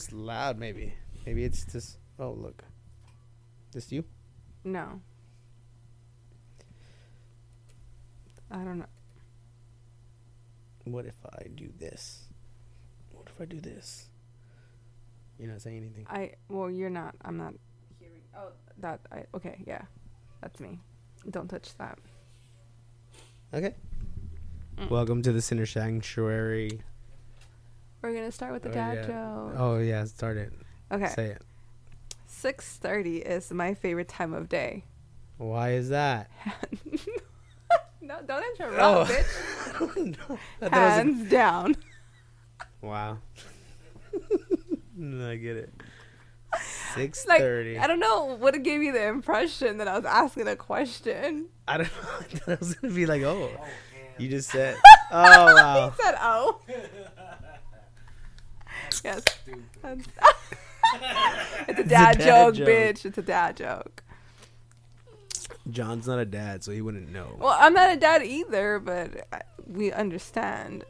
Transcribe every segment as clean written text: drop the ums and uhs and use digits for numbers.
just loud, maybe. Maybe it's just... Oh, look. This you? No. I don't know. What if I do this? What if I do this? You're not saying anything. Well, you're not. I'm not hearing. Oh, that. Okay, yeah. That's me. Don't touch that. Okay. Welcome to the Sinner Sanctuary. We're going to start with the dad joke. Oh, yeah. Start it. Okay. Say it. 6:30 is my favorite time of day. Why is that? No, don't interrupt, bitch. No, hands down. Wow. No, I get it. 6:30. Like, I don't know what gave you the impression that I was asking a question. I don't know. I thought I was going to be like, oh. You just said, oh, wow. He said, oh. Yes. It's a dad joke, bitch. It's a dad joke. John's not a dad, so he wouldn't know. Well, I'm not a dad either, but we understand.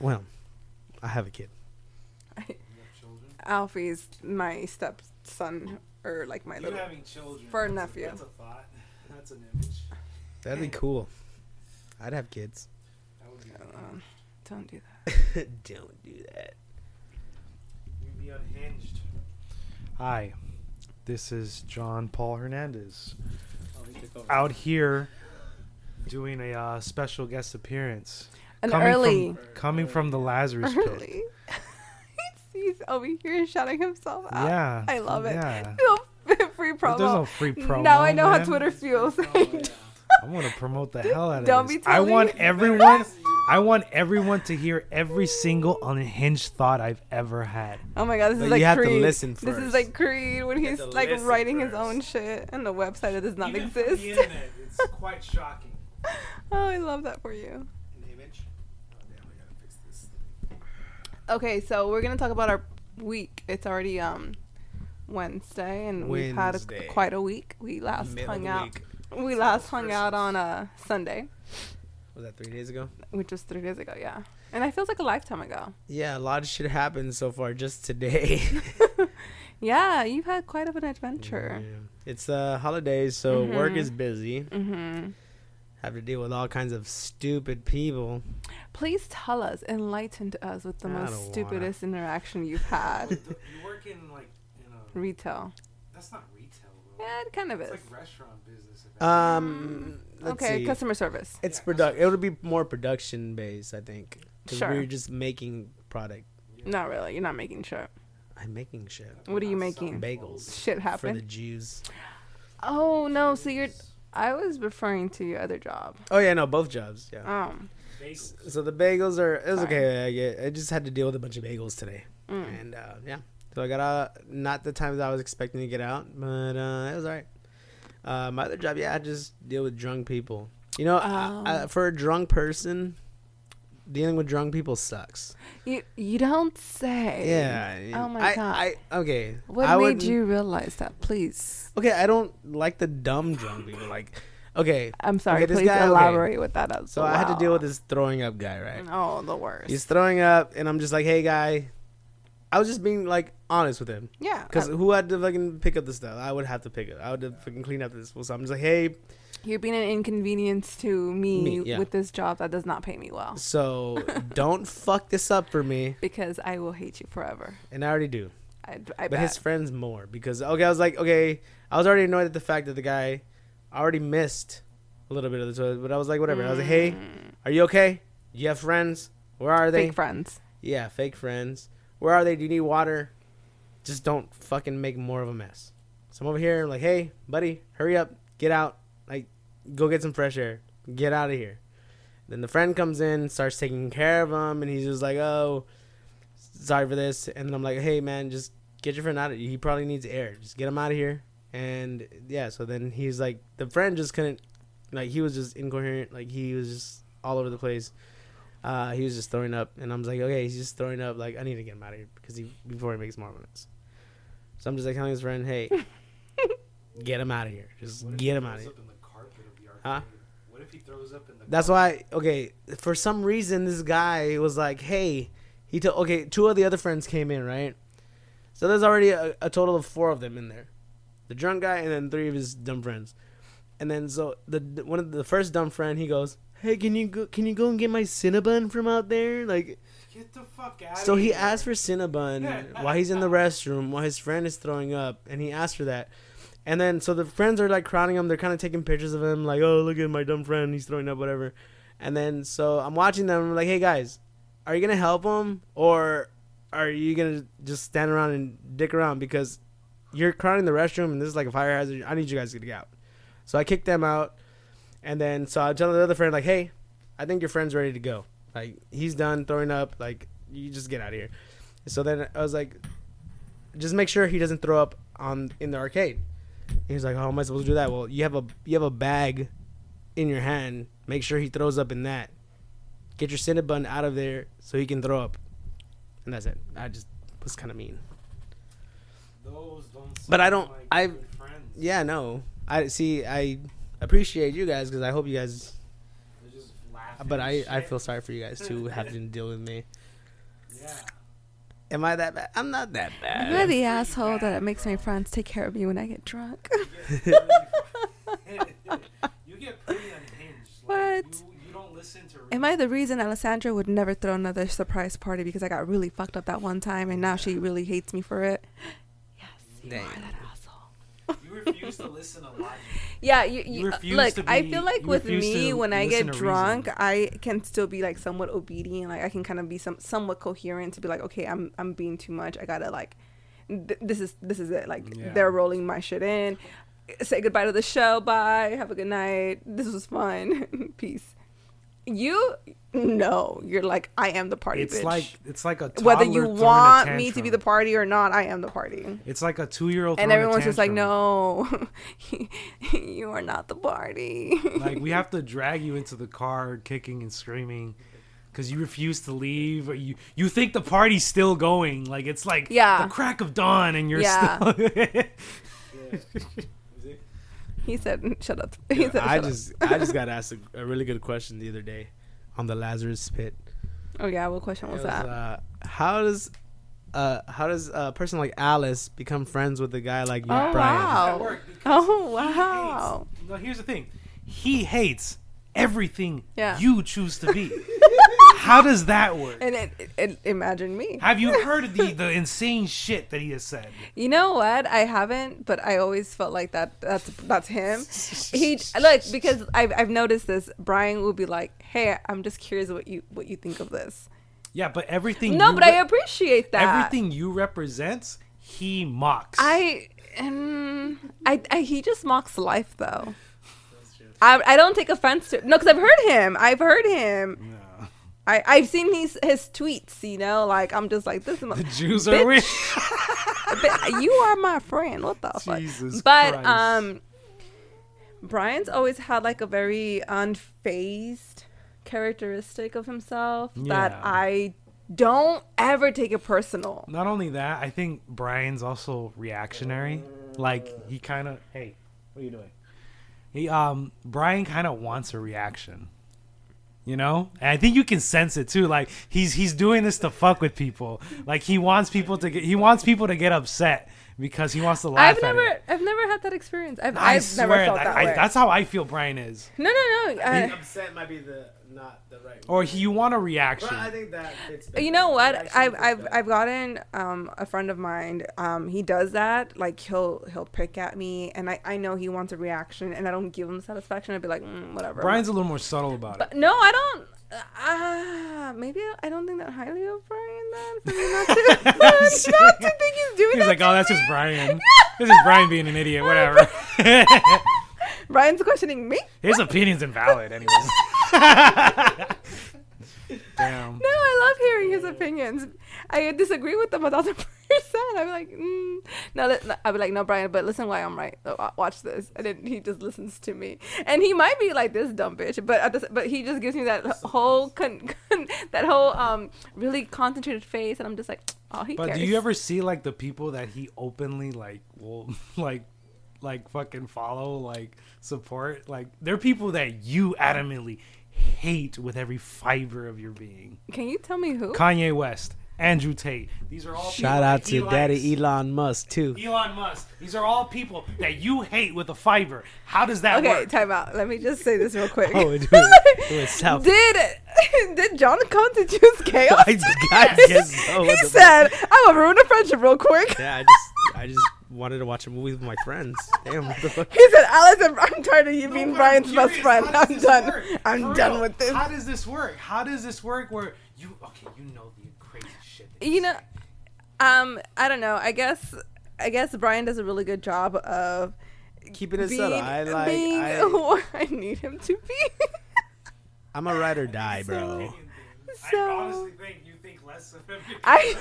Well, I have a kid. Alfie's my stepson, or like my little fur nephew. That's a thought. That's an image. That'd be cool. I'd have kids. That would be cool. Don't do that. Don't do that. You'd be unhinged. Hi, this is John Paul Hernandez. Out here doing a special guest appearance. Coming from the Lazarus Pit. He's over here shouting himself out. Yeah. I love it. Yeah. Free promo. There's no free promo. Now I know how Twitter feels. I want to promote the hell out of this. I want everyone to hear every single unhinged thought I've ever had. Oh my god, this is like Creed. You have to listen first. This is like Creed when he's like writing his own shit and the website that does not exist. It's quite shocking. Oh, I love that for you. An image. Oh damn, I gotta fix this. Okay, so we're gonna talk about our week. It's already Wednesday, and we've had quite a week. We last hung out on a Sunday. Was that 3 days ago? Which was 3 days ago, yeah. And it feels like a lifetime ago. Yeah, a lot of shit happened so far just today. Yeah, you've had quite of an adventure. Yeah. It's holidays, so work is busy. Mm-hmm. Have to deal with all kinds of stupid people. Please tell us, enlighten us with the most stupidest interaction you've had. You work in like retail. That's not retail, though. Yeah, it kind of is. It's like restaurant business. Let's see. Customer service. It would be more production based, I think. Because we're just making product. Yeah. Not really. You're not making shit. I'm making shit. What are you making? Bagels. Shit happened. For the Jews. Oh, no. So you're... I was referring to your other job. Oh, yeah. No, both jobs. Yeah. Bagels. So the bagels are... It was okay. I just had to deal with a bunch of bagels today. Mm. And, yeah. So I got out, not the times I was expecting to get out, but it was all right. My other job, I just deal with drunk people. You know, for a drunk person, dealing with drunk people sucks. You don't say. Yeah. Oh, my God. Okay. What made you realize that, please? Okay, I don't like the dumb drunk people. Like, okay. I'm sorry, please elaborate with that. So I had to deal with this throwing up guy, right? Oh, the worst. He's throwing up, and I'm just like, hey, guy. I was just being, like, honest with him. Yeah. Because who had to fucking pick up the stuff? I would have to pick it. I would have to fucking clean up this. So I'm just like, hey. You're being an inconvenience to me with this job that does not pay me well. So don't fuck this up for me. Because I will hate you forever. And I already do. I bet. His friends more. Because, okay, I was like, okay. I was already annoyed at the fact that the guy already missed a little bit of the toilet. But I was like, whatever. I was like, hey, are you okay? Do you have friends? Where are they? Fake friends. Yeah, fake friends. Where are they? Do you need water? Just don't fucking make more of a mess. So I'm over here. I'm like, hey, buddy, hurry up. Get out. Like, go get some fresh air. Get out of here. Then the friend comes in, starts taking care of him, and he's just like, oh, sorry for this. And then I'm like, hey, man, just get your friend out of here. He probably needs air. Just get him out of here. And, yeah, so then he's like, the friend just couldn't, like, he was just incoherent. Like, he was just all over the place. He was just throwing up, and I was like, okay, he's just throwing up. Like, I need to get him out of here because before he makes more minutes. So I'm just like telling his friend, hey, get him out of here. Just get him out of here. What if he throws up in the carpet? That's why, okay, for some reason, this guy was like, hey, He told, okay, two of the other friends came in, right? So there's already a total of four of them in there. The drunk guy and then three of his dumb friends. And then so the first dumb friend, he goes, "Hey, can you go and get my Cinnabon from out there?" Like, get the fuck out of here. So he asked for Cinnabon while he's in the restroom, while his friend is throwing up, and he asked for that. And then so the friends are like crowding him, they're kind of taking pictures of him, like, "Oh, look at my dumb friend, he's throwing up, whatever." And then so I'm watching them, I'm like, "Hey guys, are you gonna help him or are you gonna just stand around and dick around? Because you're crowding the restroom and this is like a fire hazard. I need you guys to get out." So I kicked them out, and then so I tell the other friend, like, "Hey, I think your friend's ready to go. Like, he's done throwing up. Like, you just get out of here." So then I was like, "Just make sure he doesn't throw up in the arcade." He's like, "How am I supposed to do that?" Well, you have a bag in your hand. Make sure he throws up in that. Get your Cinnabon out of there so he can throw up, and that's it. I just was kind of mean. Those don't. But I don't. Like I. Yeah, no. I see. I appreciate you guys because I hope you guys. They're just laughing. But I feel sorry for you guys too having to deal with me. Yeah. Am I that bad? I'm not that bad. You're the asshole that makes my friends take care of me when I get drunk. You get pretty unhinged. What? Like, you don't listen to. Am I the reason Alessandra would never throw another surprise party because I got really fucked up that one time and now she really hates me for it? Yes. Dang. You are that asshole. You refuse to listen to logic. Yeah, you refuse like, to be, I feel like with me, when I get drunk, I can still be like somewhat obedient. Like I can kind of be somewhat coherent to be like, okay, I'm being too much. I gotta like, this is it. Like they're rolling my shit in. Say goodbye to the show. Bye. Have a good night. This was fun. Peace. You're like, I am the party. It's bitch. It's like a toddler whether you want me to be the party or not, I am the party. It's like a 2-year-old, and everyone's just like, no, you are not the party. Like we have to drag you into the car, kicking and screaming, because you refuse to leave. Or you think the party's still going, like it's like the crack of dawn, and you're still. He said, "Shut up." He said, I just got asked a really good question the other day on the Lazarus Pit. Oh yeah, what question was that? How does a person like Alice become friends with a guy like you, Brian? Wow. Oh wow! No, here's the thing: he hates everything you choose to be. How does that work? And imagine me. Have you heard the insane shit that he has said? You know what? I haven't, but I always felt like that's him. He look, because I've noticed this. Brian will be like, "Hey, I'm just curious what you think of this." Yeah, but everything. No, but I appreciate that. Everything you represent, he mocks. He just mocks life though. I don't take offense to because I've heard him. No. I've seen his tweets, you know, like I'm just like this. The Jews are weird. You are my friend. What the fuck? Jesus Christ. Brian's always had like a very unfazed characteristic of himself that I don't ever take it personal. Not only that, I think Brian's also reactionary. Like he kind of, hey, what are you doing? He Brian kind of wants a reaction. You know, and I think you can sense it too. Like he's doing this to fuck with people. Like he wants people to get upset because he wants to laugh. I've never had that experience. I've never felt that way. That's how I feel Brian is. No. Upset might be not the right word. Or you want a reaction. But I think that fits better. You know what? I've gotten a friend of mine. He does that. Like he'll pick at me, and I know he wants a reaction, and I don't give him satisfaction. I'd be like, whatever. Brian's a little more subtle about it. No, I don't. Maybe I don't think that highly of Brian then. For me not to think he's doing. He's like, oh, that's just Brian. This is Brian being an idiot. Whatever. Brian's questioning me. His opinion's invalid, anyways. Damn. No, I love hearing his opinions. I disagree with them 1,000%. I'm like, no. I'd be like, no, Brian, but listen, why I'm right. Watch this, and then he just listens to me, and he might be like this dumb bitch, but he just gives me that whole really concentrated face, and I'm just like, oh, he. But cares. Do you ever see like the people that he openly like will like fucking follow, like support, like they're people that you adamantly hate with every fiber of your being? Can you tell me who? Kanye West. Andrew Tate. These are all shout out to Daddy Elon Musk too. Elon Musk. These are all people that you hate with a fiber. How does that work? Okay, time out. Let me just say this real quick. Did John come to choose chaos? I guess so. He said, "I'm gonna ruin a friendship real quick." Yeah, I just wanted to watch a movie with my friends. Damn. What the fuck? He said, "Alice, I'm tired of you being Brian's best friend. I'm done. I'm done with this." How does this work? How does this work? Where you okay? You know the crazy shit. You know, I don't know. I guess Brian does a really good job of keeping it subtle. I need him to be. I'm a ride or die, bro. So, I honestly think you think less of him. I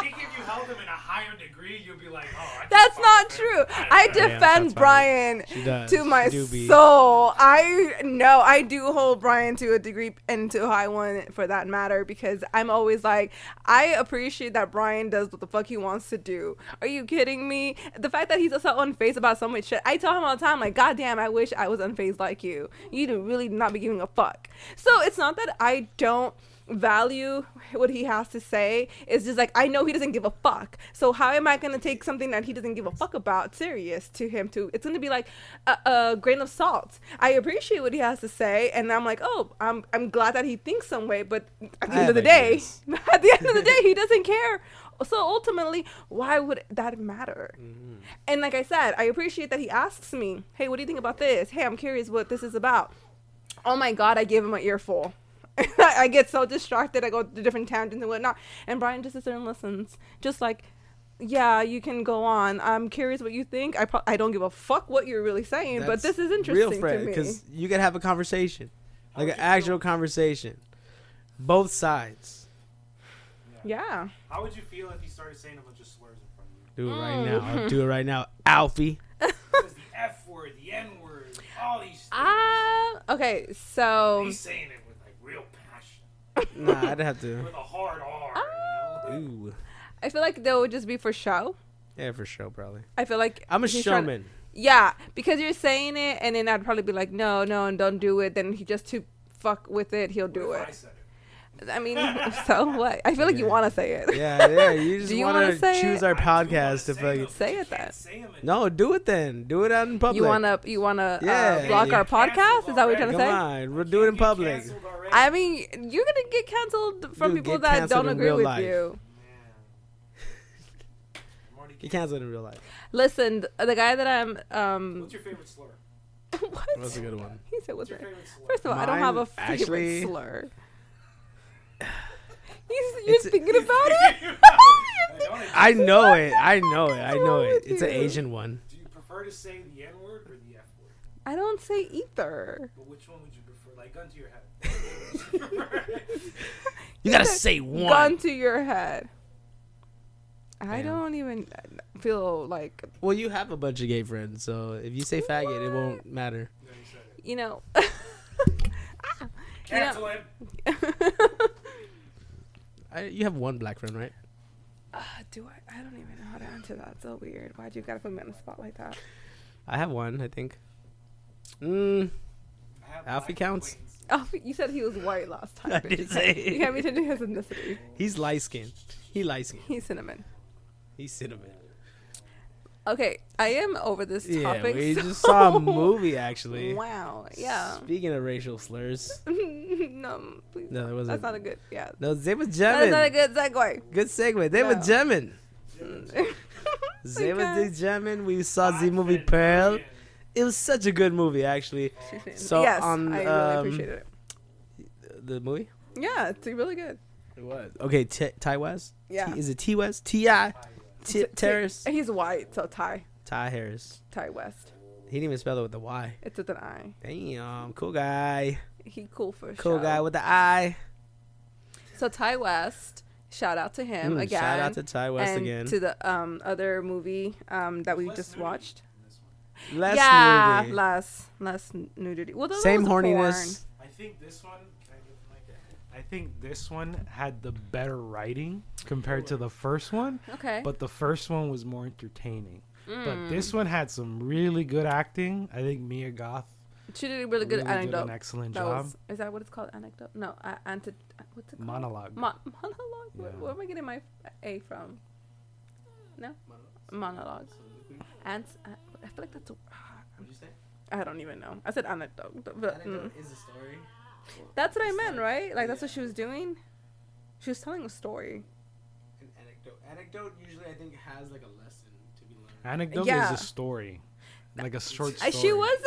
think if you held him in a higher degree, you'd be like, oh, that's not true. I defend Brian to my soul. I do hold Brian to a degree and to a high one for that matter, because I'm always like, I appreciate that Brian does what the fuck he wants to do. Are you kidding me? The fact that he's so unfazed about so much shit, I tell him all the time, like, goddamn, I wish I was unfazed like you. You do really not be giving a fuck. So it's not that I don't value what he has to say. It's just like, I know he doesn't give a fuck. So how am I going to take something that he doesn't give a fuck about serious to him too? It's going to be like a grain of salt. I appreciate what he has to say, and I'm like, oh, I'm glad that he thinks some way, but at the end of the day, he doesn't care. So ultimately, why would that matter? Mm-hmm. And like I said, I appreciate that he asks me, hey, what do you think about this? Hey, I'm curious what this is about. Oh my God, I gave him an earful. I get so distracted. I go to different tangents and whatnot. And Brian just sits there and listens. Just like, yeah, you can go on. I'm curious what you think. I don't give a fuck what you're really saying, but this is interesting real friend, to me. Because you can have a conversation, like an actual conversation. Both sides. Yeah. How would you feel if he started saying a bunch of slurs in front of you? Do it right now. I'll do it right now. Alfie. Because the F word, the N word, all these things. Okay, so. He's saying it. Real passion. Nah, I'd have to. With a hard R. Ooh. I feel like that would just be for show. Yeah, for show, probably. I feel like I'm a showman. Yeah, because you're saying it, and then I'd probably be like, no, and don't do it. Then he just to fuck with it, he'll do it. I said it. I mean, so what? I feel like you want to say it. Yeah. You just want to choose our podcast to fucking say it then. No, do it then. Do it out in public. You wanna block our podcast? Is that what you're trying to say? Come on, we'll do it in public. I mean, you're going to get canceled from people that don't agree with you. Get canceled in real life. Listen, the guy that I'm... what's your favorite slur? What? That's a good one. He said what's your favorite slur? First of all, I don't have a favorite slur. You're thinking about it? I know it. It's an Asian one. Do you prefer to say the N word or the F word? I don't say either. But which one would you prefer? Like, gun to your head. You gotta say one. Gun to your head. Damn. I don't even feel like. Well, you have a bunch of gay friends, so if you say faggot, it won't matter. No, you said it. You know. Cancel it. You have one black friend, right? Do I? I don't even know how to answer that. It's so weird. Why'd you gotta put me on the spot like that? I have one, I think. Alfie counts. Oh, you said he was white last time. I didn't say it. You can't be changing his ethnicity. He's light-skinned. He's cinnamon. Okay, I am over this topic. Yeah, we just saw a movie, actually. Wow, yeah. Speaking of racial slurs. No, please. No, it wasn't. That's not a good, yeah. No, they were jamming. That's not a good segue. Good segue. They were jamming. They were jamming. We saw the movie Pearl. It was such a good movie, actually. So yes, I really appreciated it. The movie? Yeah, it's really good. It was. Okay, Ti West? Yeah. Is it Ti West? T.I. Terrace? He's white, so Ti. Ti Harris. Ti West. He didn't even spell it with a Y. It's with an I. Damn, cool guy. He cool for sure. Cool guy with the I. So Ti West... Shout out to him again. Shout out to Ti West and again. To the other movie that we just watched. Nudity. Less nudity. Well, same horniness. Porn. I think this one had the better writing compared to the first one. Okay. But the first one was more entertaining. But this one had some really good acting. I think Mia Goth She did a really good anecdote. Did an excellent job. Is that what it's called? Anecdote? No. What's it called? Monologue. Monologue? Yeah. Where am I getting my A from? No? Monologue. I feel like that's a... What did you say? I don't even know. I said anecdote. But, anecdote is a story. Well, that's what I meant, right? Like, that's what she was doing. She was telling a story. An anecdote. Anecdote usually, I think, has, like, a lesson to be learned. Anecdote is a story. Like a short story. She was...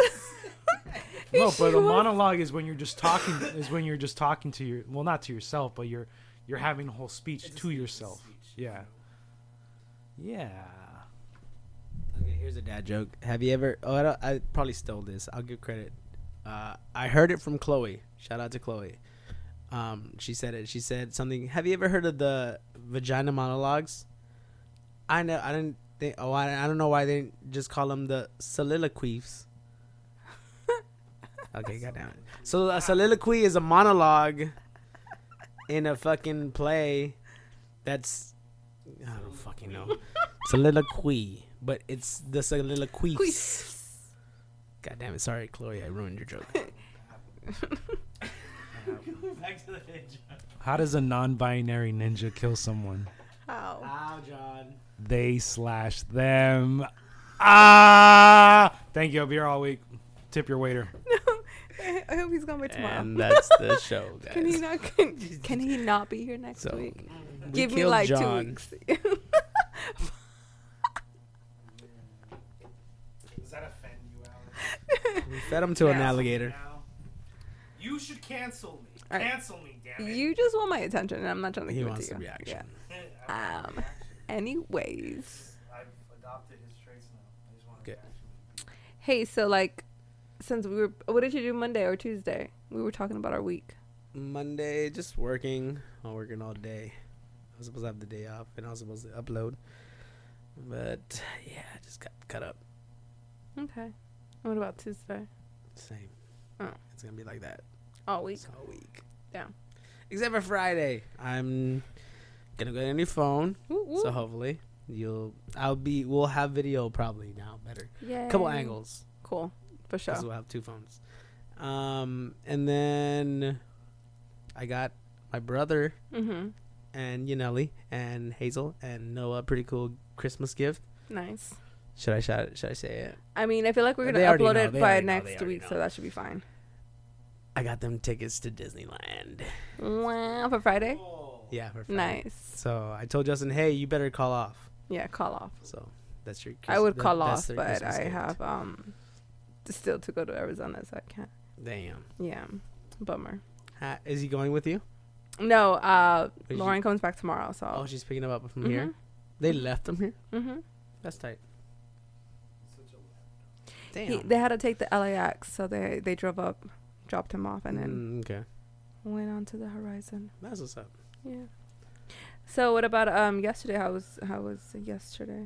No, but a monologue is when you're just talking. Is when you're just talking to your, well, not to yourself, but you're having a whole speech to yourself. Yeah. Yeah. Okay, here's a dad joke. Have you ever? Oh, I probably stole this. I'll give credit. I heard it from Chloe. Shout out to Chloe. She said it. She said something. Have you ever heard of the vagina monologues? I didn't think. Oh, I don't know why they didn't just call them the soliloquies. Okay, goddamn it. So a soliloquy is a monologue in a fucking play that's... I don't fucking know. Soliloquy. But it's the soliloquies. God damn it. Sorry, Chloe. I ruined your joke. Back to the ninja. How does a non-binary ninja kill someone? How, John? They/them. Ah! Thank you. I'll be here all week. Tip your waiter. No. I hope he's gone by tomorrow. And that's the show, guys. Can he not be here next week? Give me like John. 2 weeks. Does that offend you, Alex? We fed him to an alligator. You should cancel me. Right. Cancel me, damn it. You just want my attention, and I'm not trying to give it to you. He wants the reaction. Yeah. Anyways. I've adopted his traits now. I just want to reaction. Hey, so like. Since we were, what did you do Monday or Tuesday? We were talking about our week. Monday, just working. I'm working all day. I was supposed to have the day off, and I was supposed to upload. But, yeah, I just got cut up. Okay. What about Tuesday? Same. Oh. It's going to be like that. All week? It's all week. Yeah. Except for Friday. I'm going to get a new phone. Woo-woo. So, hopefully, we'll have video probably now better. Yeah. Couple angles. Cool. For sure. We'll have 2 phones. And then I got my brother and Yanelli and Hazel and Noah a pretty cool Christmas gift. Nice. Should I say it? I mean, I feel like we're going to upload it by next week, so that should be fine. I got them tickets to Disneyland. Wow, for Friday? Oh. Yeah, for Friday. Nice. So I told Justin, hey, you better call off. Yeah, call off. So that's your Christmas. I would call off, but Christmas gift. Have... still to go to Arizona, so I can't. Damn. Yeah. Bummer. Is he going with you? No. Lauren comes back tomorrow, so. Oh, she's picking him up from here? They left him here? Mm-hmm. That's tight. Damn. They had to take the LAX, so they drove up, dropped him off, and then went on to the horizon. That's what's up. Yeah. So what about yesterday? How was yesterday?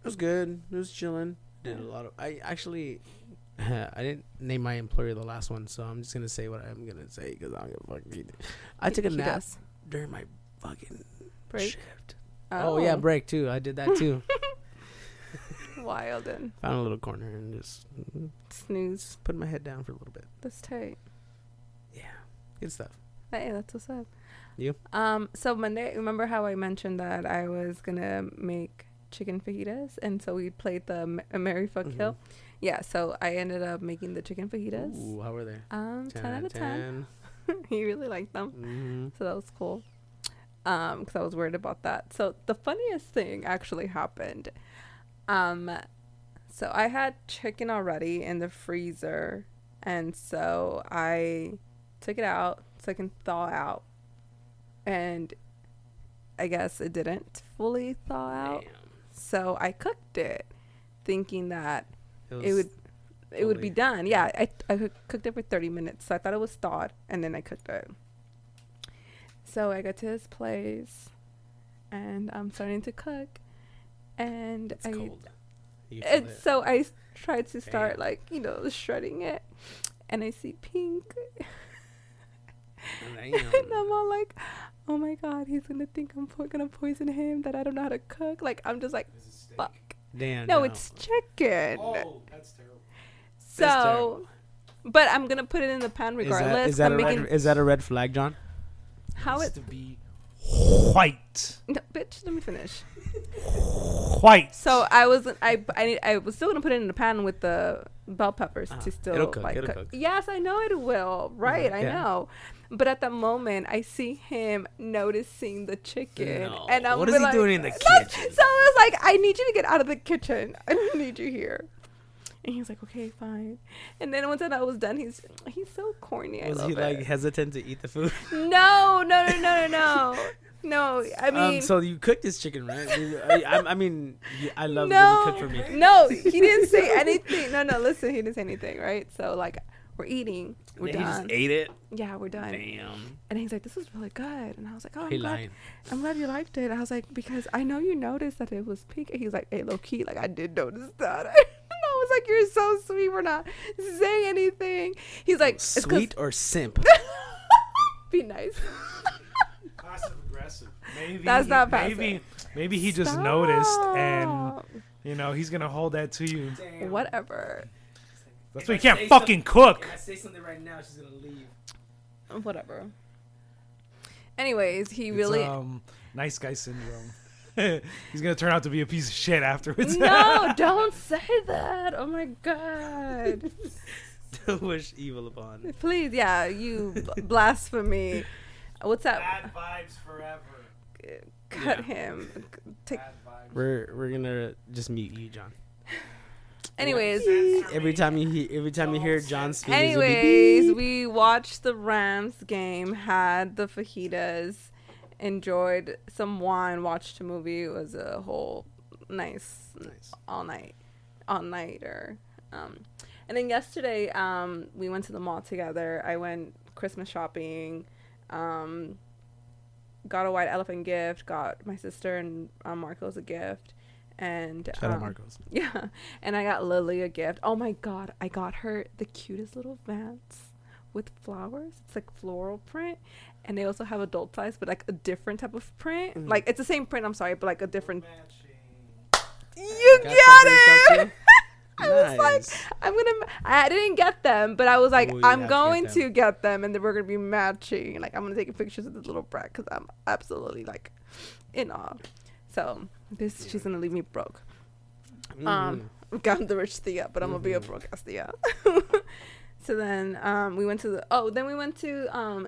It was good. It was chilling. Did a lot of... I didn't name my employer the last one, so I'm just going to say what I'm going to say because I don't give a fuck either. I took a nap during my fucking break shift. Oh, yeah, break, too. I did that, too. Wild. And found a little corner and just... Snooze. Just put my head down for a little bit. That's tight. Yeah. Good stuff. Hey, that's what's up. You? So Monday, remember how I mentioned that I was going to make... chicken fajitas, and so we played the Mary Fuck Kill. Yeah, so I ended up making the chicken fajitas. Ooh, how were they? 10 out of 10. You really liked them, so that was cool. Because I was worried about that. So the funniest thing actually happened. So I had chicken already in the freezer, and so I took it out so I can thaw out, and I guess it didn't fully thaw out. Damn. So I cooked it thinking that it would be done. Yeah, I cooked it for 30 minutes. So I thought it was thawed, and then I cooked it. So I got to his place, and I'm starting to cook. And it's cold. And so I tried to start, shredding it. And I see pink. And I'm all like... oh my God, he's gonna think I'm gonna poison him, that I don't know how to cook. Like, I'm just like, fuck. Damn. No, it's chicken. Oh, that's terrible. So But I'm going to put it in the pan regardless. Is that a red flag, John? How it... to be white. No, bitch, let me finish. White. So I was still going to put it in the pan with the bell peppers to still... It'll cook, it'll cook. Yes, I know it will. Right, yeah. I know. But at that moment, I see him noticing the chicken. No. And I'm what is he doing in the kitchen? So I was like, I need you to get out of the kitchen. I don't need you here. And he was like, okay, fine. And then once that I was done, he's so corny. Was he hesitant to eat the food? No. No, I mean. So you cooked this chicken, right? I love that you cooked for me. No, he didn't say anything. No, listen, he didn't say anything, right? So, like, we're eating. We're done. He just ate it? Yeah, we're done. Damn. And he's like, this is really good. And I was like, oh, I'm glad you liked it. I was like, because I know you noticed that it was pink. And he's like, hey, low key, like, I did notice that. I was like, you're so sweet. We're not saying anything. He's like, sweet or simp? Be nice. Passive aggressive. Maybe that's not passive. Maybe he just noticed, and you know he's gonna hold that to you. Damn. Whatever. That's why you can't fucking cook. If I say something right now, she's gonna leave. Whatever. Anyways, it's nice guy syndrome. He's going to turn out to be a piece of shit afterwards. No, don't say that. Oh, my God. Don't wish evil upon. Please, yeah, you blasphemy. What's that? Bad vibes forever. Cut him. Bad vibes. We're going to just mute you, John. Anyways. Every time you hear John speak. Anyways, we watched the Rams game, had the fajitas. Enjoyed some wine, watched a movie. It was a whole nice all nighter. And then yesterday, we went to the mall together. I went Christmas shopping, got a white elephant gift, got my sister and Marcos a gift, and shout out Marcos. Yeah, and I got Lily a gift. Oh my God, I got her the cutest little Vans with flowers. It's like floral print. And they also have adult size, but like a different type of print. Mm-hmm. Like it's the same print, I'm sorry, but like a different. You got it. I nice. Was like, I didn't get them, but I was like, I'm going to get them, and then we're gonna be matching. Like I'm gonna take pictures of this little brat because I'm absolutely like in awe. So she's gonna leave me broke. Mm-hmm. Got the rich Thea, but I'm gonna be a broke ass Thea. So then we went to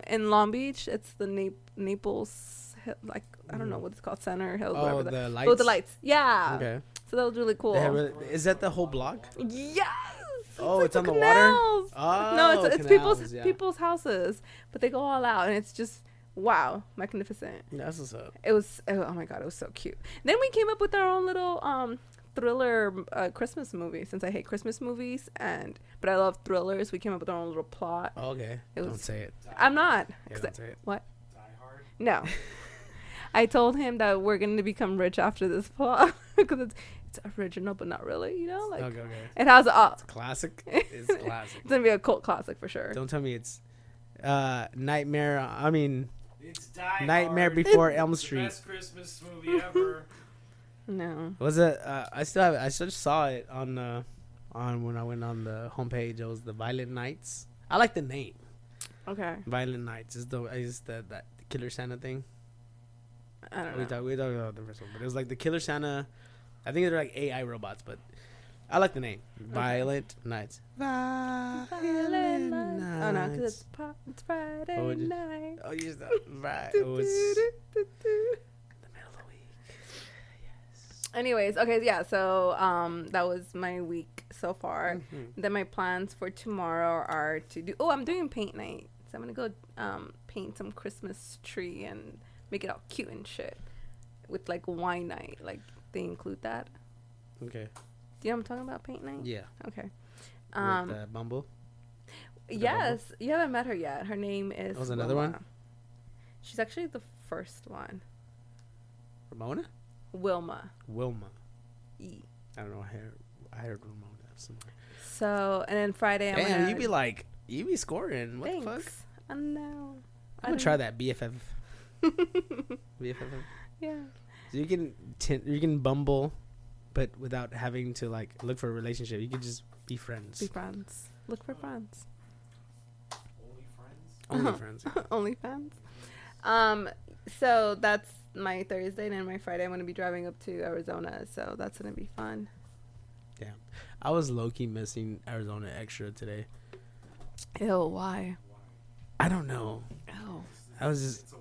in Long Beach. It's the Naples Hill, like I don't know what it's called, Center Hill. Oh, the lights. Oh, the lights. Yeah. Okay. So that was really cool. Is that the whole block? Yes. Oh, it's on the water. Oh, no, it's people's houses, but they go all out, and it's just wow, magnificent. That's what's up. It was oh my God, it was so cute. Then we came up with our own little thriller Christmas movie, since I hate Christmas movies but I love thrillers. We came up with our own little plot. Okay. Don't say it. I'm not. Yeah, don't say it. What? Die Hard? No. I told him that we're going to become rich after this plot because it's original but not really, you know? Like, okay. It has all. It's classic. It's classic. It's going to be a cult classic for sure. Don't tell me it's Nightmare Before Elm Street. The best Christmas movie ever. No. Was it? I still saw it on when I went on the homepage. It was the Violent Nights. I like the name. Okay. Violent Nights is that Killer Santa thing. I don't know. We talked about the first one, but it was like the Killer Santa. I think they're like AI robots, but I like the name. Okay. Violent Nights. Violent Nights. Oh no, because it's Friday night. Oh, you just right. Oh, anyways, okay, yeah, so that was my week so far. Mm-hmm. Then my plans for tomorrow are to do... Oh, I'm doing paint night. So I'm going to go paint some Christmas tree and make it all cute and shit. With, like, wine night. Like, they include that. Okay. Do you know what I'm talking about, paint night? Yeah. Okay. With Bumble? Yes. Bumble? You haven't met her yet. Her name is... That was another Wilma. One? She's actually the first one. Ramona? Wilma. E. I don't know. I heard Ramona somewhere. So, and then Friday. Damn, you be scoring. What the fuck? I know. I'm gonna try that BFF. BFF. Yeah. So you can Bumble, but without having to like look for a relationship. You can just be friends. Look for friends. OnlyFans. Yeah. OnlyFans. So that's my Thursday, and then my Friday I'm going to be driving up to Arizona, so that's going to be fun. Yeah. I was low-key missing Arizona extra today. Ew, why? I don't know. Oh. I was just... It's a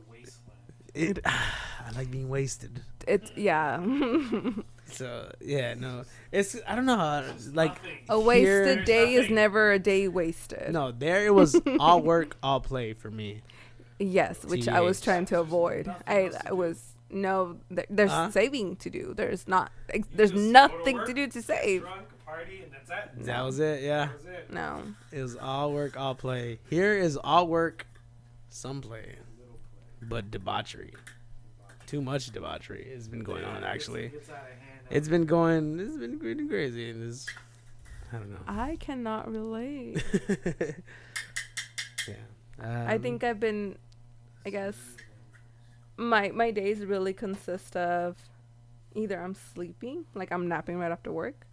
wasteland. I like being wasted. It's... Yeah. So, yeah, no. It's... I don't know how... Like... A wasted here, day is never a day wasted. No, there it was all work, all play for me. Yes, which I was trying to avoid. I was... No, there's saving to do. There's not. There's nothing to do to save. Drunk, party, and that's it. No. That was it. Yeah. That was it. No. It was all work, all play. Here is all work, some play, but debauchery. Too much debauchery has been going on. Actually, it's been going. It's been crazy. And this, I don't know. I cannot relate. Yeah. I think I've been. I guess. My days really consist of either I'm sleeping, like I'm napping right after work,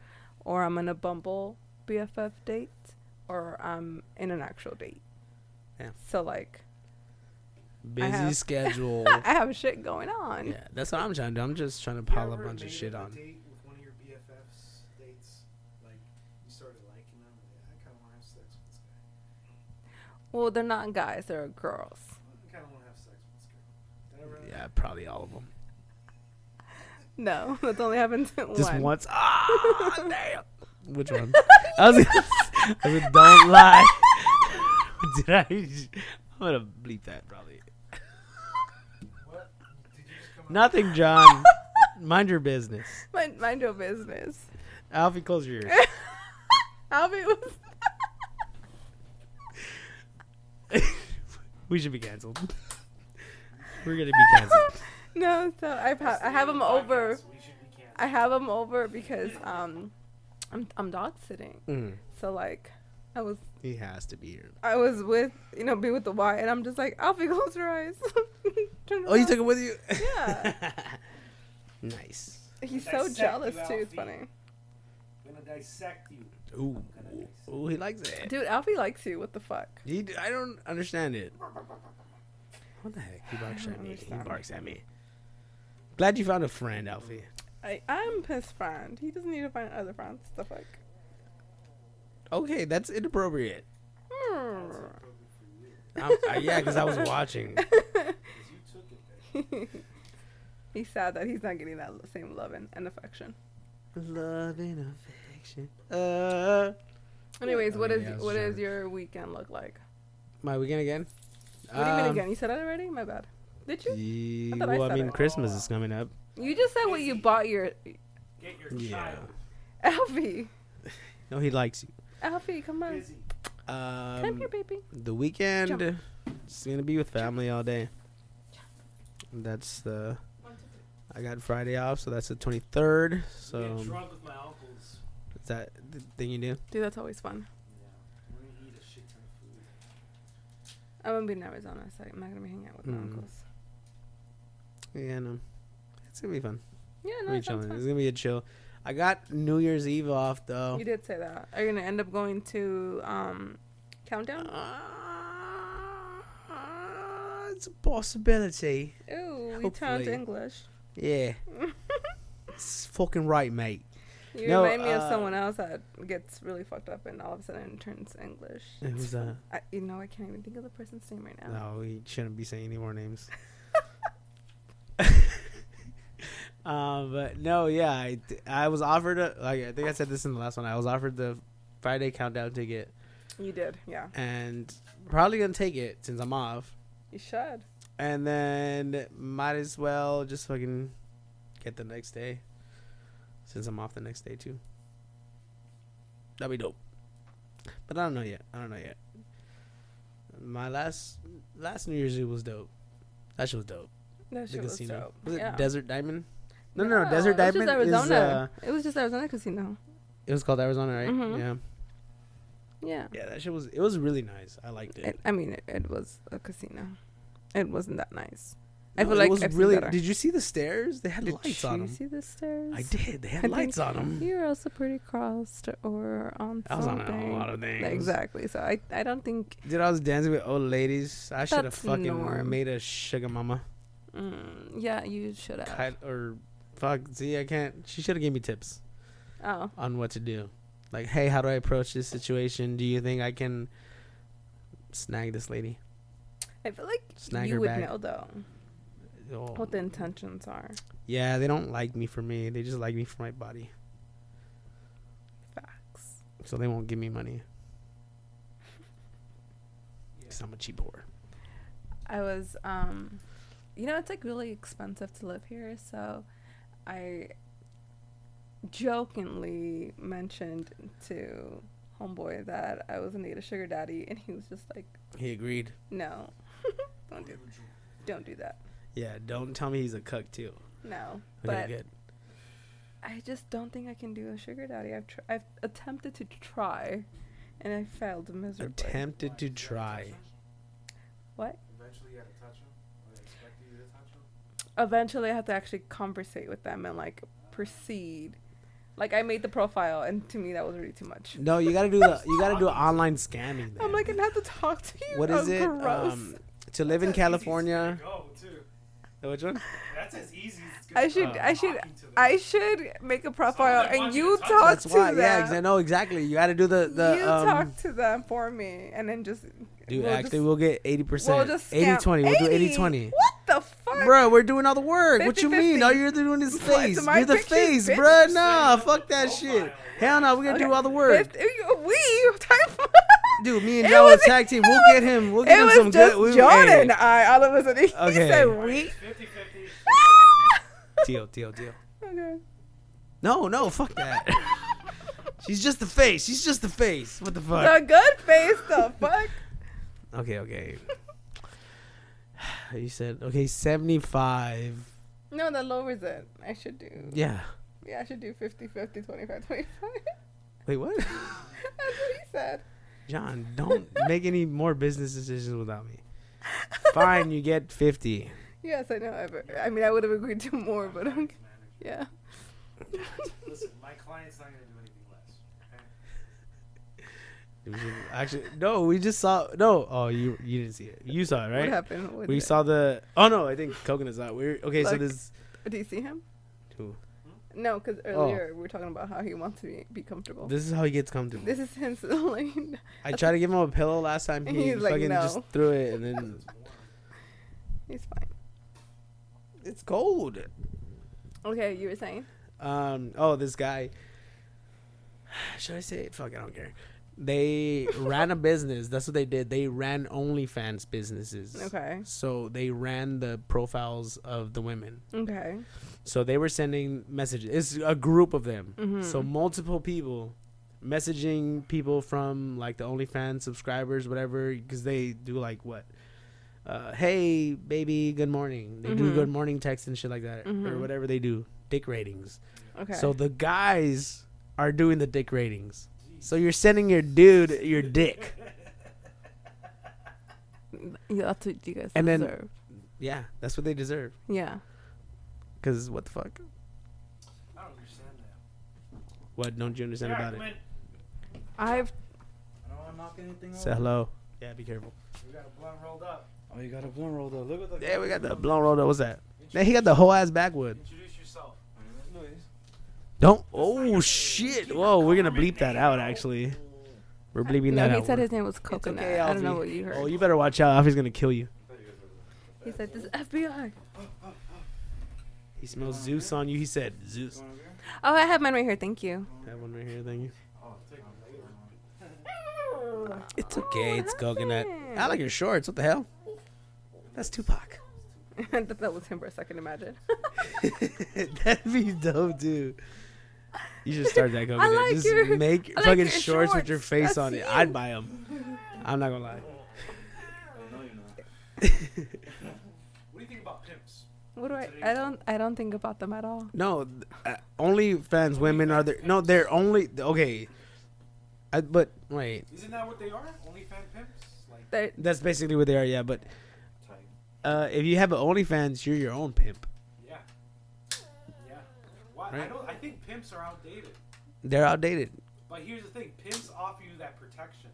or I'm on a Bumble BFF date, or I'm in an actual date. Yeah. So, like... Busy schedule. I have shit going on. Yeah, that's what I'm trying to do. I'm just trying to pile a bunch of shit on. You ever made a date with one of your BFF's dates? Like, you started liking them? Yeah, I kind of want to have sex with this guy. Well, they're not guys. They're girls. Yeah, probably all of them. No, that's only happened once. Ah, damn. Which one? I was like, don't lie. I'm gonna bleep that probably. What? Did you just come up? Nothing, John. Mind your business. Mind your business. Alfie, close your ears. Alfie was. We should be canceled. We're gonna be canceled. No, so I have him over. I have him over because I'm dog sitting. Mm. So like I was. He has to be here. I was with be with the Y, and I'm just like, Alfie, close your eyes. Oh, you took him with you? Yeah. Nice. He's so jealous too. It's funny. I'm gonna dissect you. Ooh. Ooh, he likes it. Dude, Alfie likes you. What the fuck? I don't understand it. What the heck? He barks at me. He barks at me. Glad you found a friend, Alfie. I'm his friend. He doesn't need to find other friends. The fuck? Okay, that's inappropriate. Yeah, because I was watching. He's sad that he's not getting that same love and affection. Love and affection. Anyways, what does your weekend look like? My weekend again? What do you mean again? You said that already? My bad. Did you? I mean, Christmas is coming up. You just said what you bought your... Get your child. Alfie. No, he likes you. Alfie, come on. Come here, baby. The weekend, it's going to be with family all day. That's the... I got Friday off, so that's the 23rd. So get drunk with my uncles. Is that the thing you do? Dude, that's always fun. I'm going to be in Arizona, so I'm not going to be hanging out with my uncles. Yeah, no. It's going to be fun. Yeah, no, it's going to be a chill. I got New Year's Eve off, though. You did say that. Are you going to end up going to Countdown? It's a possibility. Ooh, we turned English. Yeah. It's fucking right, mate. You remind me of someone else that gets really fucked up and all of a sudden turns English. Who's that? I can't even think of the person's name right now. No, we shouldn't be saying any more names. But no, yeah, I was offered I think I said this in the last one. I was offered the Friday countdown ticket. You did, yeah. And probably gonna take it since I'm off. You should. And then might as well just fucking get the next day. Since I'm off the next day, too. That'd be dope. But I don't know yet. My last New Year's Eve was dope. That shit was dope. The casino. Was it Desert Diamond? No, Desert Diamond was just Arizona. It was just Arizona Casino. It was called Arizona, right? Mm-hmm. Yeah. Yeah. Yeah, that shit was... It was really nice. I liked it. It was a casino. It wasn't that nice. I feel like I've really. Did you see the stairs? They had lights on them. Did you see the stairs? I did. They had lights on them. You were also pretty crossed or on something. I was on a lot of things. Exactly. So I don't think. Dude, I was dancing with old ladies. I should have fucking made a sugar mama. Yeah, you should have. Or fuck. See, I can't. She should have gave me tips. Oh. On what to do. Like, hey, how do I approach this situation? Do you think I can snag this lady? I feel like you would know, though. What the intentions are. Yeah, they don't like me for me. They just like me for my body. Facts. So they won't give me money. Because I'm a cheap whore. I was, you know, it's like really expensive to live here. So I jokingly mentioned to homeboy that I was in need of sugar daddy. And he was just like. He agreed. No. Don't do that. Yeah, don't tell me he's a cuck too. No, but good. I just don't think I can do a sugar daddy. I've attempted to try, and I failed miserably. Attempted to try. What? Eventually, you have to touch him. Or they expect you to touch him. Eventually, I have to actually conversate with them and like proceed. Like I made the profile, and to me that was really too much. No, you gotta do the online scamming. Then. I'm like, I have to talk to you. What is it? Gross. To live in California. Which one? That's as easy as it's I should make a profile and you talk to them. Yeah, no, exactly. You got to do the you talk to them for me and then just. Dude, we'll get 80%. We'll just 80-20. We'll do 80-20. What the fuck? Bro, we're doing all the work. 50, what you 50. Mean? All you're doing is face. You're the face, bro. Nah, fuck that shit. Hell no, we're going to do all the work. Dude, me and Joe was tag team. We'll get him. We'll get him some good. It was just John and I. All of a sudden, he said we. 50-50. Deal. Okay. No, fuck that. She's just the face. What the fuck? The good face, the fuck? Okay. You said, okay, 75. No, that lowers it. I should do. Yeah, I should do 50-50, 25-25. Wait, what? That's what he said. John, don't make any more business decisions without me. Fine, you get 50. Yes, I know. I mean, I would have agreed to more, but okay. Yeah. Listen, my client's not going to do anything less. Okay? Actually, no, we just saw. No, oh, you didn't see it. You saw it, right? What happened? What we saw the. Oh no, I think coconut's out. Okay, like, so this. Do you see him? Who? No, because earlier we were talking about how he wants to be comfortable. This is how he gets comfortable. This is him. Like, I tried to give him a pillow last time. He fucking just threw it, and then he's fine. It's cold. Okay, you were saying. This guy. Should I say it? Fuck, I don't care. They ran a business. That's what they did. They ran OnlyFans businesses. Okay. So they ran the profiles of the women. Okay. So they were sending messages. It's a group of them. Mm-hmm. So multiple people messaging people from like the OnlyFans subscribers, whatever, because they do like what? Hey, baby, good morning. They do good morning texts and shit like that or whatever they do. Dick ratings. Okay. So the guys are doing the dick ratings. So you're sending your dude your dick. That's what you guys deserve. Yeah, that's what they deserve. Yeah. Because what the fuck? I don't understand that. What don't you understand about it? I don't want to knock anything over. Say hello. Yeah, be careful. We got a blunt rolled up. Oh, you got a blunt rolled up. Look at the. Yeah, we got the blunt rolled up. What's that? Man, he got the whole ass backwood. Introduce yourself. Don't. Oh, shit. Whoa, we're going to bleep that out, actually. We're bleeping that out. He said his name was Coconut. Okay, I don't know what you heard. Oh, you better watch out. Alfie's going to kill you. He said, this is FBI. He smells Zeus on you. He said, Zeus. Oh, I have mine right here. Thank you. I have one right here. Thank you. It's okay. It's Coconut. I like your shorts. What the hell? That's Tupac. I thought that was him for a second. Imagine. That'd be dope, dude. You should start that company. Like just make like fucking shorts with your face that's on it. You. I'd buy them. I'm not gonna lie. No, you're not. What do you think about pimps? What do I don't. I don't think about them at all. No, OnlyFans women are there. No, they're only okay. But wait. Isn't that what they are? OnlyFans pimps. Like that's basically what they are. Yeah, but If you have an OnlyFans, you're your own pimp. Yeah. Yeah. Why? Right? I think pimps are outdated. They're outdated. But here's the thing. Pimps offer you that protection.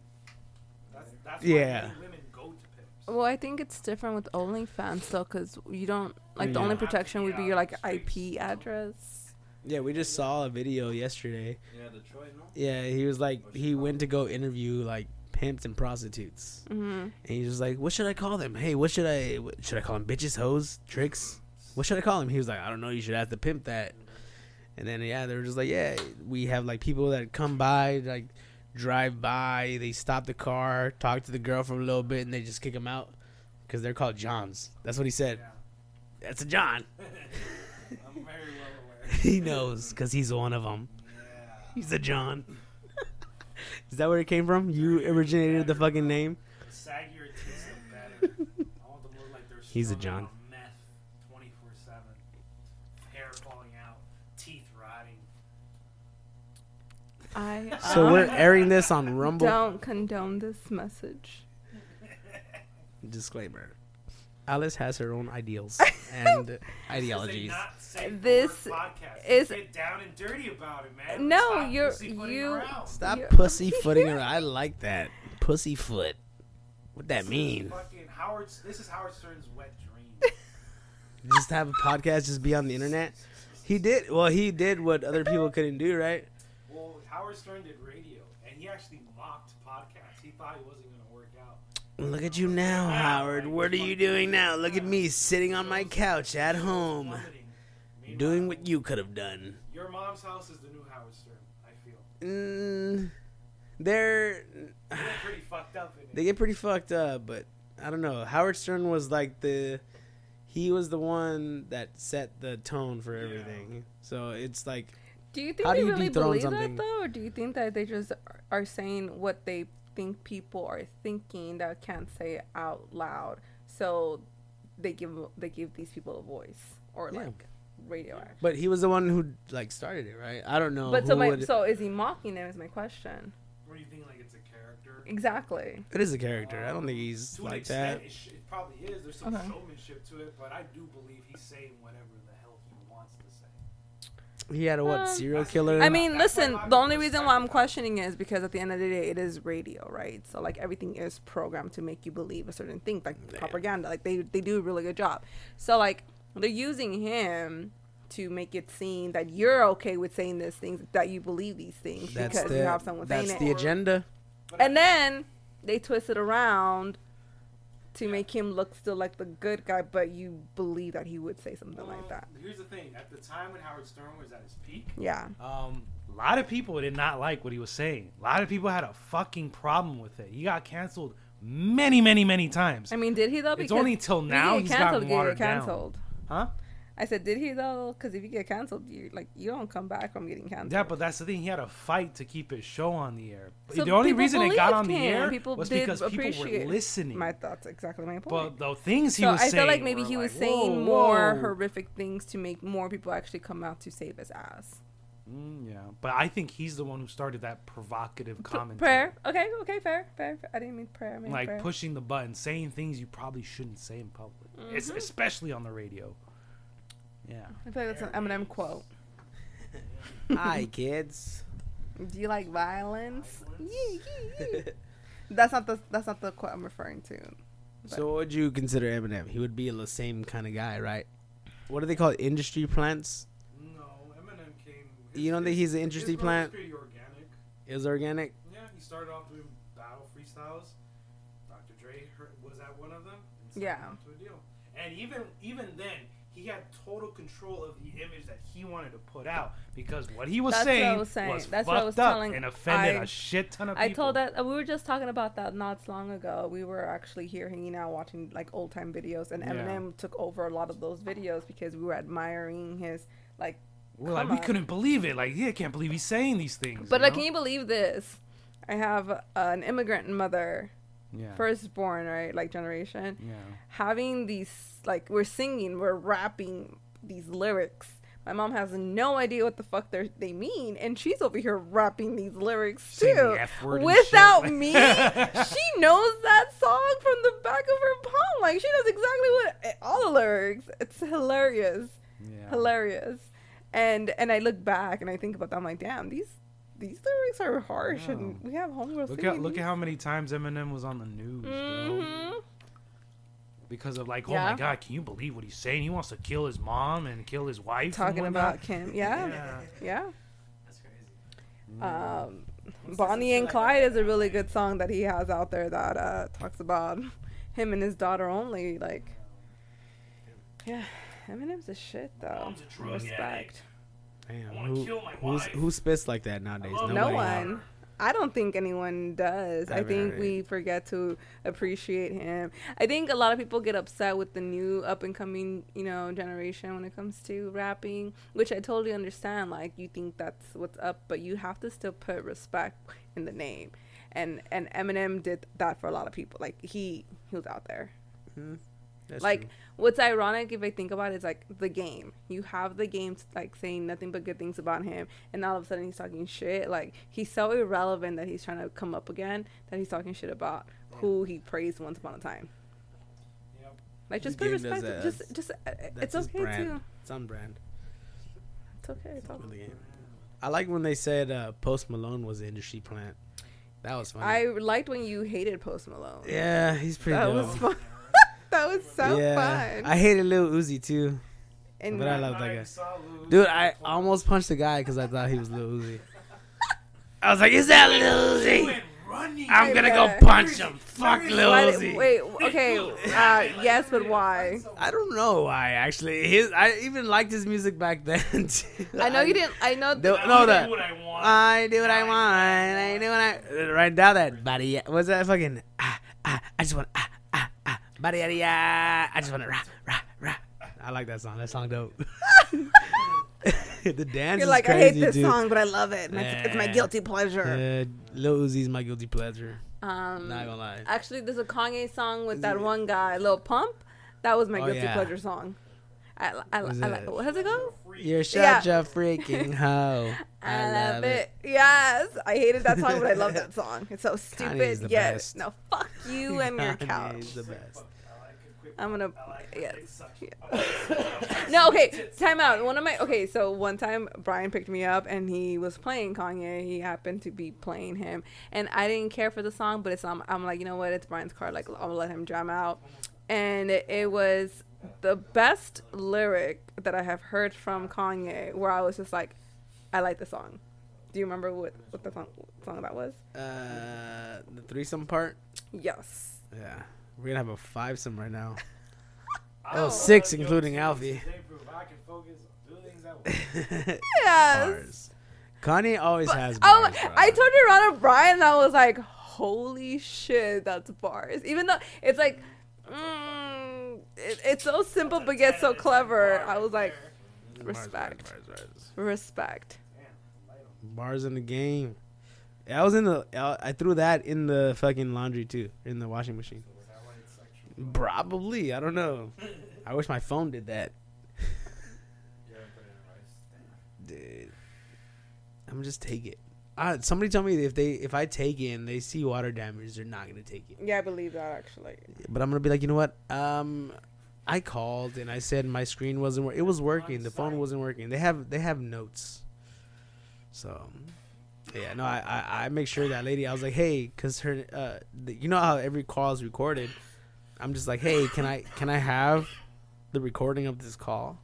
That's why many women go to pimps. Well, I think it's different with OnlyFans, though, because you don't... Like, the only protection would be your, like, IP address. Yeah, we just saw a video yesterday. Yeah, Detroit, no? Yeah, he was like... He went to go interview, like, pimps and prostitutes. Mm-hmm. And he was like, what should I call them? Hey, what should I... Should I call them bitches, hoes, tricks? What should I call them? He was like, I don't know. You should ask the pimp that. And then, yeah, they were just like, yeah, we have, like, people that come by, like, drive by. They stop the car, talk to the girl for a little bit, and they just kick them out because they're called Johns. That's what he said. Yeah. That's a John. I'm very well aware. He knows because he's one of them. Yeah. He's a John. Is that where it came from? You originated the fucking name? Sag your tits so better. I want them to look like they're he's a John. So we're airing this on Rumble. Don't condone this message. Disclaimer. Alice has her own ideals and ideologies. This is get down and dirty about it, man. No, stop you're pussyfooting around. I like that. Pussyfoot. What that mean? This is Howard Stern's wet dream. Just have a podcast, just be on the internet. He did what other people couldn't do, right? Well, Howard Stern did radio, and he actually mocked podcasts. He thought he wasn't going to work out. Look at you now, Howard. What are you doing now? Look at me sitting on my couch at home, doing what you could have done. Your mom's house is the new Howard Stern, I feel. They get pretty fucked up in it. They get pretty fucked up, but I don't know. Howard Stern was like he was the one that set the tone for everything. Yeah. So it's like... Do you think they really believe that, though? Or do you think that they just are saying what they think people are thinking that can't say out loud? So they give these people a voice or, like, radio action. But he was the one who, like, started it, right? I don't know. But so is he mocking them is my question. Or do you think, like, it's a character? Exactly. It is a character. I don't think he's like that. To an extent, it probably is. There's some showmanship to it, but I do believe he's saying whatever the hell he wants to say. He had a serial killer? I mean, listen, the only reason why I'm questioning is because at the end of the day, it is radio, right? So, like, everything is programmed to make you believe a certain thing, like propaganda. Like, they do a really good job. So, like, they're using him to make it seem that you're okay with saying these things, that you believe these things because you have someone saying it. That's the agenda. And then they twist it around to make him look still like the good guy, but you believe that he would say something like that. Here's the thing. At the time when Howard Stern was at his peak, a lot of people did not like what he was saying. A lot of people had a fucking problem with it. He got canceled many, many, many times. I mean, did he, though? It's only till now he's gotten watered down. Huh? I said, did he, though? Because if you get canceled, you don't come back from getting canceled. Yeah, but that's the thing. He had a fight to keep his show on the air. So the only reason it got on the air was because people were listening. My thoughts, exactly my point. But the things he was saying... So I feel like maybe he was saying more horrific things to make more people actually come out to save his ass. Yeah, but I think he's the one who started that provocative commentary. Prayer? Okay, fair. I didn't mean prayer. I mean like prayer. Pushing the button, saying things you probably shouldn't say in public. Mm-hmm. It's especially on the radio. Yeah. I feel like that's an Eminem quote. Hi, kids. Do you like violence? Yeah. That's not the quote I'm referring to. But. So what would you consider Eminem? He would be the same kind of guy, right? What do they call it? Industry plants? No, Eminem came... You don't think he's an industry plant? It's pretty organic. Is organic? Yeah, he started off doing battle freestyles. Dr. Dre was at one of them. And him to a deal. And even then... He had total control of the image that he wanted to put out because what he was saying was fucked up and offended a shit ton of people. I told that we were just talking about that not long ago. We were actually here hanging out watching like old time videos, and Eminem took over a lot of those videos because we were admiring his like. We're like we couldn't believe it. Like I can't believe he's saying these things. But like, can you believe this? I have an immigrant mother. Yeah. Firstborn, right? Like generation. Yeah. Having these, like, we're rapping these lyrics. My mom has no idea what the fuck they mean, and she's over here rapping these lyrics too. Without me, she knows that song from the back of her palm. Like, she knows exactly what all the lyrics. It's hilarious, yeah. Hilarious. And I look back and I think about that. I'm like, damn, these lyrics are harsh, and we have homegirls. Look at how many times Eminem was on the news, bro. Because of like, oh my God, can you believe what he's saying? He wants to kill his mom and kill his wife. Talking about Kim. Yeah. That's crazy. Bonnie and Clyde is a really good song that he has out there that talks about him and his daughter only. Like, yeah, Eminem's a shit though. Respect. Damn, who spits like that nowadays? No one. I don't think anyone does. I think we forget to appreciate him. I think a lot of people get upset with the new up-and-coming, generation when it comes to rapping, which I totally understand. Like, you think that's what's up, but you have to still put respect in the name. And Eminem did that for a lot of people. Like, he was out there. Mm-hmm. That's like true. What's ironic if I think about it is like The Game. You have The Game like saying nothing but good things about him, and all of a sudden he's talking shit. Like, he's so irrelevant that he's trying to come up again that he's talking shit about who he praised once upon a time. Yep. Like, just put respect. Just it's okay brand. Too. It's on brand. It's okay. It's all really game. I like when they said Post Malone was an industry plant. That was funny. I liked when you hated Post Malone. Yeah, he's pretty. That dope. Was fun. That was so fun. I hated Lil Uzi too, but I loved that guy. Dude, I almost punched the guy because I thought he was Lil Uzi. I was like, "Is that Lil Uzi? I'm gonna go punch him. Fuck Lil Uzi." Wait, okay, yes, but why? I don't know why. Actually, I even liked his music back then. Too. I know you didn't. I know. I knew what I want. I do what I want. I knew what I. Right now, that body. What's that fucking? I just want. I just want to rah, rah, rah. I like that song. That song dope. The dance You're like, is crazy, I hate this song, but I love it. It's my guilty pleasure. Lil Uzi's my guilty pleasure. Not gonna lie. Actually, there's a Kanye song with that one guy, Lil Pump. That was my guilty pleasure song. I like it. How's it go? You're such a freaking hoe. I love it. Yes. I hated that song, but I love that song. It's so stupid. Yes. Best. No, fuck you and your couch. Kanye's the best. I'm going to... Yes. Yeah. No, okay. Time out. So one time, Brian picked me up, and he was playing Kanye. He happened to be playing him. And I didn't care for the song, but I'm like, you know what? It's Brian's car. Like, I'll let him jam out. And it was... the best lyric that I have heard from Kanye, where I was just like, I like the song. Do you remember what the song that was? The threesome part? Yes. Yeah. We're going to have a fivesome right now. Oh, six, including Alfie. Yes. Kanye always has bars. Oh, I told you around Brian, and I was like, holy shit, that's bars. Even though it's like... It's so simple but yet so clever. I was like, respect. Bars in the game. I threw that in the fucking laundry too, in the washing machine. Probably, I don't know. I wish my phone did that. Dude, I'm just take it. Somebody tell me if I take it and they see water damage, they're not gonna take it. Yeah, I believe that actually. But I'm gonna be like, you know what? I called and I said my screen wasn't working. It was working. The phone wasn't working. They have notes. So, yeah, no, I make sure that lady. I was like, hey, cause her, you know how every call is recorded. I'm just like, hey, can I have the recording of this call?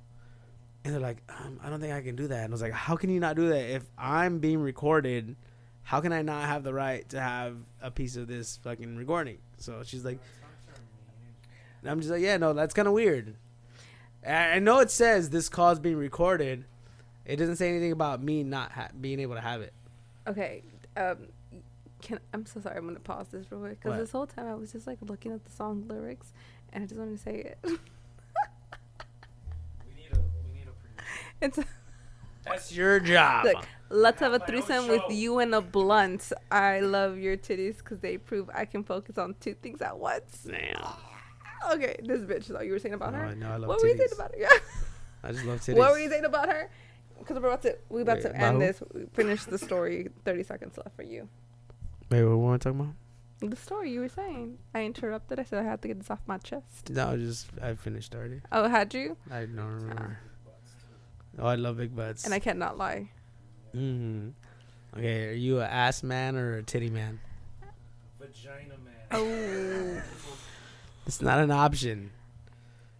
And they're like, I don't think I can do that. And I was like, how can you not do that? If I'm being recorded, how can I not have the right to have a piece of this fucking recording? So she's like, and I'm just like, yeah, no, that's kind of weird. I know it says this call is being recorded. It doesn't say anything about me not being able to have it. Okay. I'm so sorry. I'm going to pause this real quick. Because this whole time I was just like looking at the song lyrics. And I just wanted to say it. That's your job. Look, let's have a threesome with you and a blunt. I love your titties because they prove I can focus on two things at once. Damn. Okay, this bitch. Is all you were saying about her? No, I love titties. What were you saying about her? Yeah. I just love titties. What were you saying about her? Because we're about to end this. Finish the story. 30 seconds left for you. Wait, what were we talking about? The story you were saying. I interrupted. I said I had to get this off my chest. No, I finished already. Oh, had you? I don't remember. Oh, I love big butts. And I cannot lie. Okay, are you an ass man or a titty man? Vagina man. Oh. It's not an option.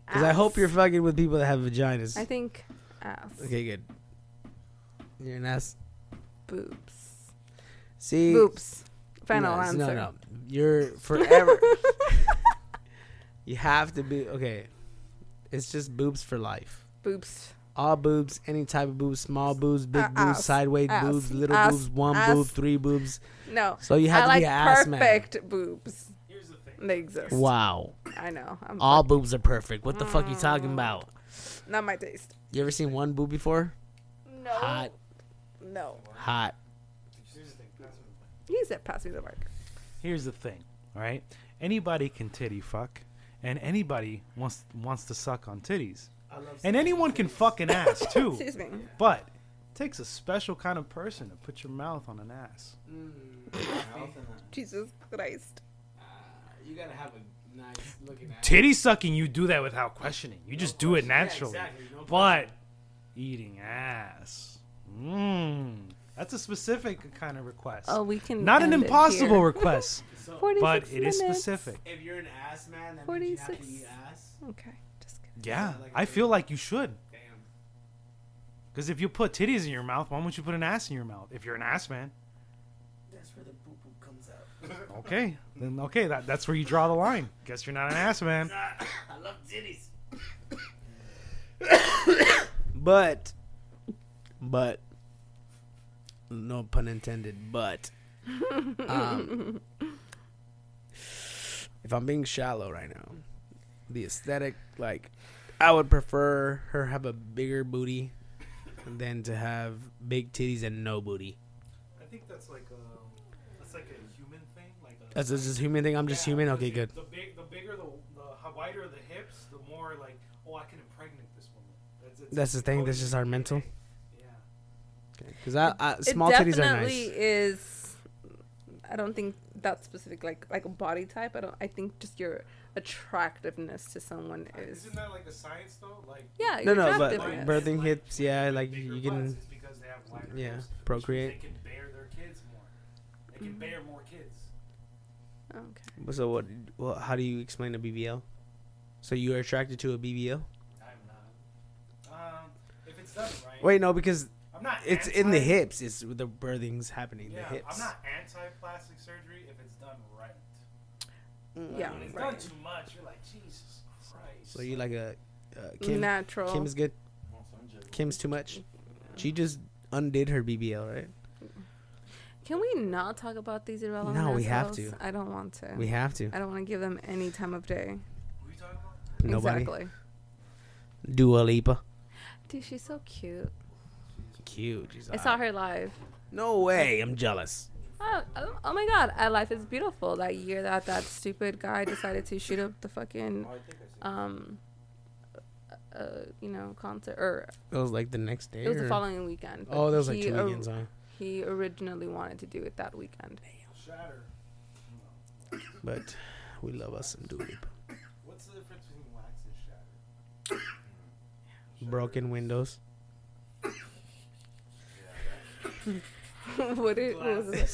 Because I hope you're fucking with people that have vaginas. I think ass. Okay, good. You're an ass. Boobs. See? Boobs. Final answer. No. You're forever. You have to be. Okay. It's just boobs for life. Boobs. All boobs. Any type of boobs. Small boobs. Big boobs. Sideways boobs. Little boobs. One boob. Three boobs. No. So you have to be an ass man. Perfect boobs. Here's the thing. They exist. Wow. I know. All boobs are perfect. What the fuck you talking about? Not my taste. You ever seen one boob before? No. Hot. No. Hot. He said pass me the mark. Here's the thing, all right? Anybody can titty fuck, and anybody wants to suck on titties. And anyone can fuck an ass, too. Excuse me. But it takes a special kind of person to put your mouth on an ass. Jesus Christ. You got to have a nice looking ass. Titty sucking, you do that without questioning. You just do it naturally. Yeah, exactly. No but eating ass. That's a specific kind of request. Oh, we can. Not an impossible request, but it is specific. If you're an ass man, that means you have to eat ass. Okay, just kidding. Yeah, I feel like you should. Damn. Because if you put titties in your mouth, why wouldn't you put an ass in your mouth? If you're an ass man. That's where the boo-boo comes out. Okay, then okay, that's where you draw the line. Guess you're not an ass man. I love titties. But. No pun intended, but if I'm being shallow right now, the aesthetic, like, I would prefer her have a bigger booty than to have big titties and no booty. I think that's like a human thing. That's just a human thing. I'm just human. Okay, good. The bigger, the wider the hips, the more like, oh, I can impregnate this woman. That's the thing. That's just our mental. Because small titties are nice. It definitely is. I don't think that specific, like a body type. I think just your attractiveness to someone is. Isn't that like a science though? Like yeah, no, but like birthing hips, yeah, like you can. Because they have wider hips, procreate. They can bear their kids more. They can bear more kids. Okay. So what? Well, how do you explain a BBL? So you are attracted to a BBL? I'm not. If it's done right. Wait, no, because. It's in the hips. It's the birthing's happening. Yeah, the hips. I'm not anti-plastic surgery if it's done right. Yeah, when it's done too much, you're like Jesus Christ. So you like a Kim? Natural. Kim is good. Kim's too much. She just undid her BBL, right? Can we not talk about these irrelevant? No, we have to. I don't want to. We have to. I don't want to give them any time of day. Who are you talking about? Nobody. Exactly. Dua Lipa. Dude, she's so cute. I saw her live. No way. I'm jealous. Oh my God. At Life is Beautiful. That year that stupid guy decided to shoot up the fucking, concert. Or it was like the next day? It was the following weekend. Oh, that was like 2 weekends, huh? He originally wanted to do it that weekend. Damn. Shatter. But we love us some Dua Lipa. What's the difference between wax and shatter? Broken windows. What was it?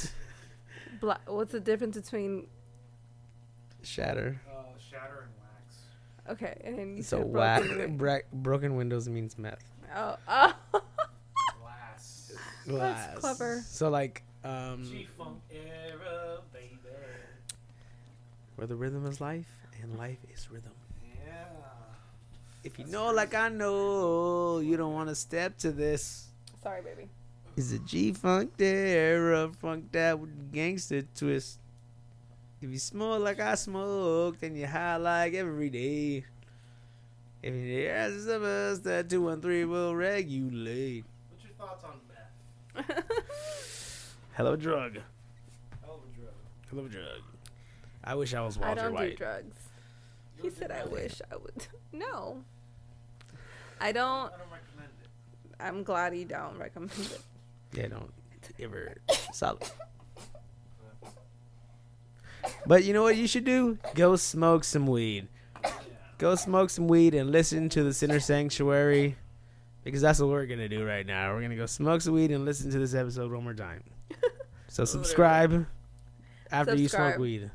What's the difference between shatter? Shatter and wax. Okay, and then you so wax. Broken windows means meth. Oh. Glass. That's clever. So like G-funk era, baby. Where the rhythm is life and life is rhythm. Yeah. If you know, like I know, you don't want to step to this. Sorry, baby. Is a G-funk there, a funk that with gangster twist. If you smoke like I smoke, then you high like every day. If you ask of us, that 213 will regulate. What's your thoughts on meth? Hello, drug. I wish I was Walter White. I don't do drugs. He said I wish I would. No. I don't recommend it. I'm glad you don't recommend it. Yeah, don't ever solid. But you know what you should do? Go smoke some weed. Go smoke some weed and listen to the Sinner Sanctuary, because that's what we're going to do right now. We're going to go smoke some weed and listen to this episode one more time. So subscribe after you smoke weed.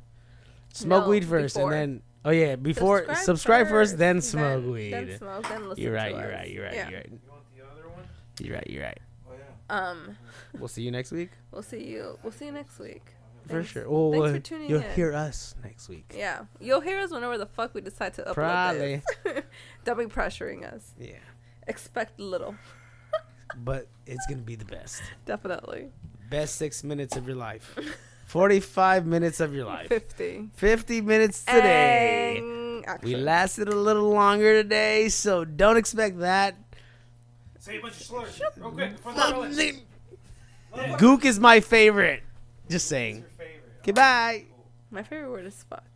Smoke weed first before. And then... Oh, yeah, before... Subscribe first, then smoke weed. Then smoke, then listen to us. You're right. You want the other one? You're right. Oh, yeah. We'll see you next week. We'll see you next week. Thanks. For sure. Well, thanks for tuning in. You'll hear us next week. Yeah. You'll hear us whenever the fuck we decide to upload this. Don't be pressuring us. Yeah. Expect little. But it's going to be the best. Definitely. Best 6 minutes of your life. 45 minutes of your life. 50 minutes today. We lasted a little longer today, so don't expect that. Say a bunch of slurs. Real quick. Gook is my favorite. Just saying. Goodbye. Okay, my favorite word is fuck.